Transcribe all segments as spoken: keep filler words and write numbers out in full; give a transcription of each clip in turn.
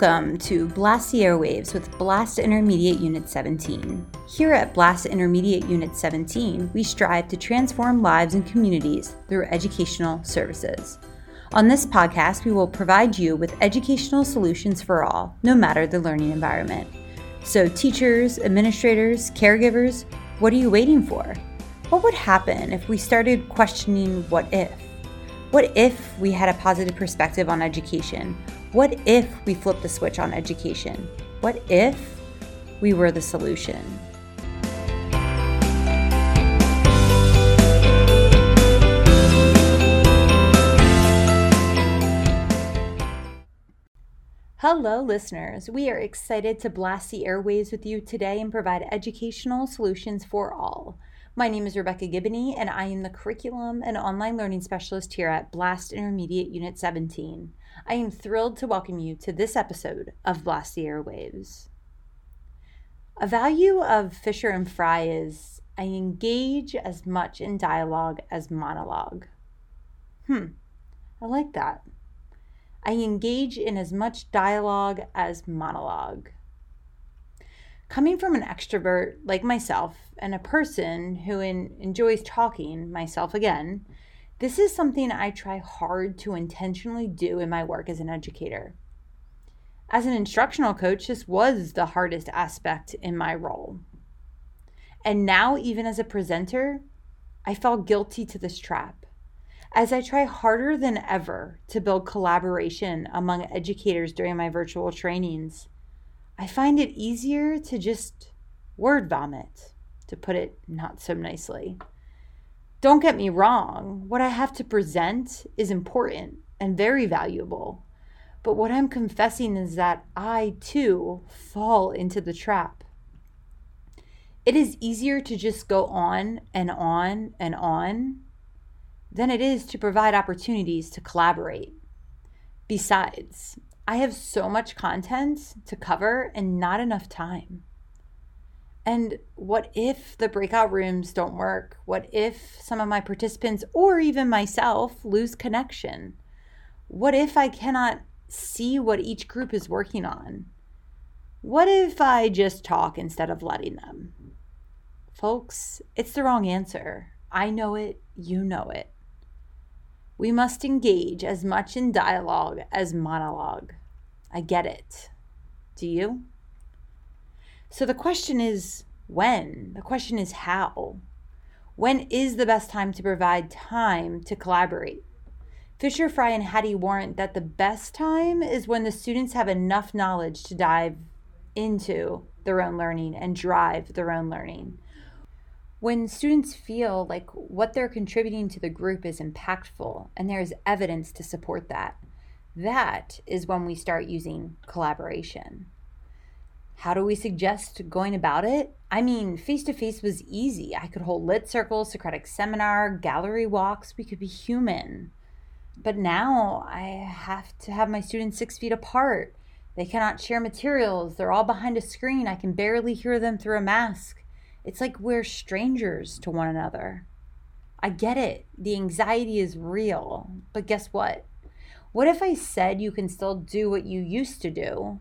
Welcome to BLAST Airwaves with BLAST Intermediate Unit seventeen. Here at BLAST Intermediate Unit seventeen, we strive to transform lives and communities through educational services. On this podcast, we will provide you with educational solutions for all, no matter the learning environment. So teachers, administrators, caregivers, what are you waiting for? What would happen if we started questioning what if? What if we had a positive perspective on education? What if we flipped the switch on education? What if we were the solution? Hello, listeners. We are excited to blast the airwaves with you today and provide educational solutions for all. My name is Rebecca Giboney, and I am the Curriculum and Online Learning Specialist here at BLAST Intermediate Unit seventeen. I am thrilled to welcome you to this episode of BLAST the Airwaves. A value of Fisher and Fry is, I engage as much in dialogue as monologue. Hmm, I like that. I engage in as much dialogue as monologue. Coming from an extrovert like myself and a person who in, enjoys talking, myself again, this is something I try hard to intentionally do in my work as an educator. As an instructional coach, this was the hardest aspect in my role. And now, even as a presenter, I fell guilty to this trap, as I try harder than ever to build collaboration among educators during my virtual trainings. I find it easier to just word vomit, to put it not so nicely. Don't get me wrong, what I have to present is important and very valuable, but what I'm confessing is that I too fall into the trap. It is easier to just go on and on and on than it is to provide opportunities to collaborate. Besides, I have so much content to cover and not enough time. And what if the breakout rooms don't work? What if some of my participants or even myself lose connection? What if I cannot see what each group is working on? What if I just talk instead of letting them? Folks, it's the wrong answer. I know it, you know it. We must engage as much in dialogue as monologue. I get it. Do you? So the question is when? The question is how? When is the best time to provide time to collaborate? Fisher, Fry, and Hattie warrant that the best time is when the students have enough knowledge to dive into their own learning and drive their own learning. When students feel like what they're contributing to the group is impactful and there is evidence to support that, that is when we start using collaboration. How do we suggest going about it? I mean, face-to-face was easy. I could hold lit circles, Socratic seminar, gallery walks. We could be human. But now I have to have my students six feet apart. They cannot share materials. They're all behind a screen. I can barely hear them through a mask. It's like we're strangers to one another. I get it. The anxiety is real. But guess what? What if I said you can still do what you used to do?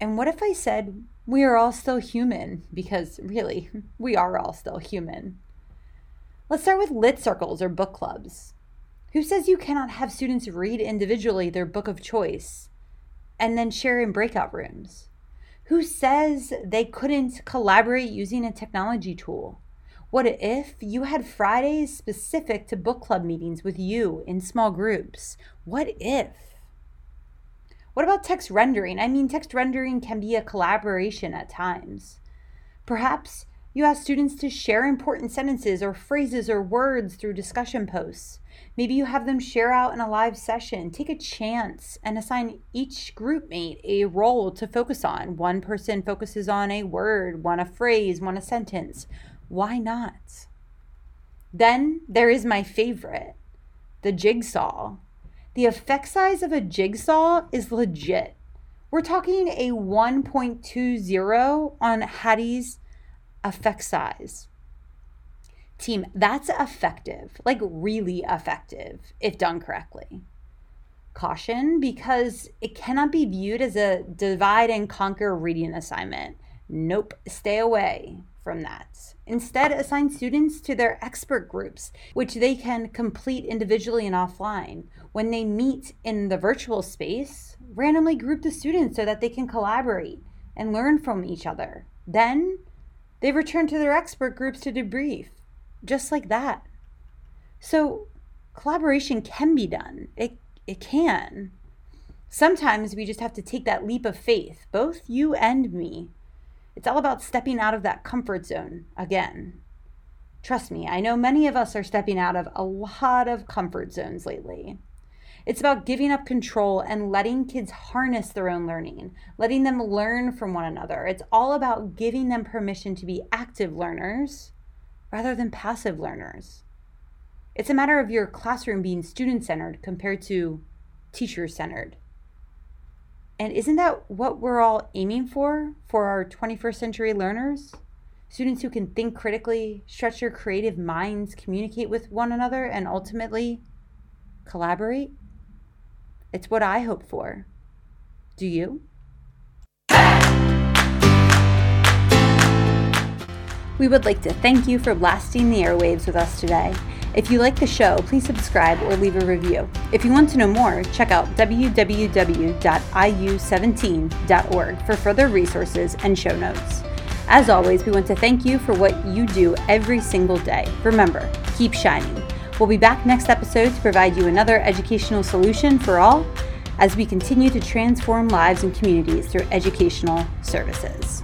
And what if I said we are all still human? Because really, we are all still human. Let's start with lit circles or book clubs. Who says you cannot have students read individually their book of choice and then share in breakout rooms? Who says they couldn't collaborate using a technology tool? What if you had Fridays specific to book club meetings with you in small groups? What if? What about text rendering? I mean, text rendering can be a collaboration at times. Perhaps you ask students to share important sentences or phrases or words through discussion posts. Maybe you have them share out in a live session. Take a chance and assign each group mate a role to focus on. One person focuses on a word, one a phrase, one a sentence. Why not? Then there is my favorite, the jigsaw. The effect size of a jigsaw is legit. We're talking a one point two zero on Hattie's effect size. Team, that's effective, like really effective, if done correctly. caution because it cannot be viewed as a divide and conquer reading assignment. Nope, stay away from that. Instead, assign students to their expert groups, which they can complete individually and offline. When they meet in the virtual space, randomly group the students so that they can collaborate and learn from each other. Then they return to their expert groups to debrief, just like that. So collaboration can be done. It, it can. Sometimes we just have to take that leap of faith, both you and me. It's all about stepping out of that comfort zone again. Trust me, I know many of us are stepping out of a lot of comfort zones lately. It's about giving up control and letting kids harness their own learning, letting them learn from one another. It's all about giving them permission to be active learners rather than passive learners. It's a matter of your classroom being student-centered compared to teacher-centered. And isn't that what we're all aiming for, for our twenty-first century learners? Students who can think critically, stretch their creative minds, communicate with one another, and ultimately collaborate? It's what I hope for. Do you? We would like to thank you for blasting the airwaves with us today. If you like the show, please subscribe or leave a review. If you want to know more, check out w w w dot i u one seven dot org for further resources and show notes. As always, we want to thank you for what you do every single day. Remember, keep shining. We'll be back next episode to provide you another educational solution for all as we continue to transform lives and communities through educational services.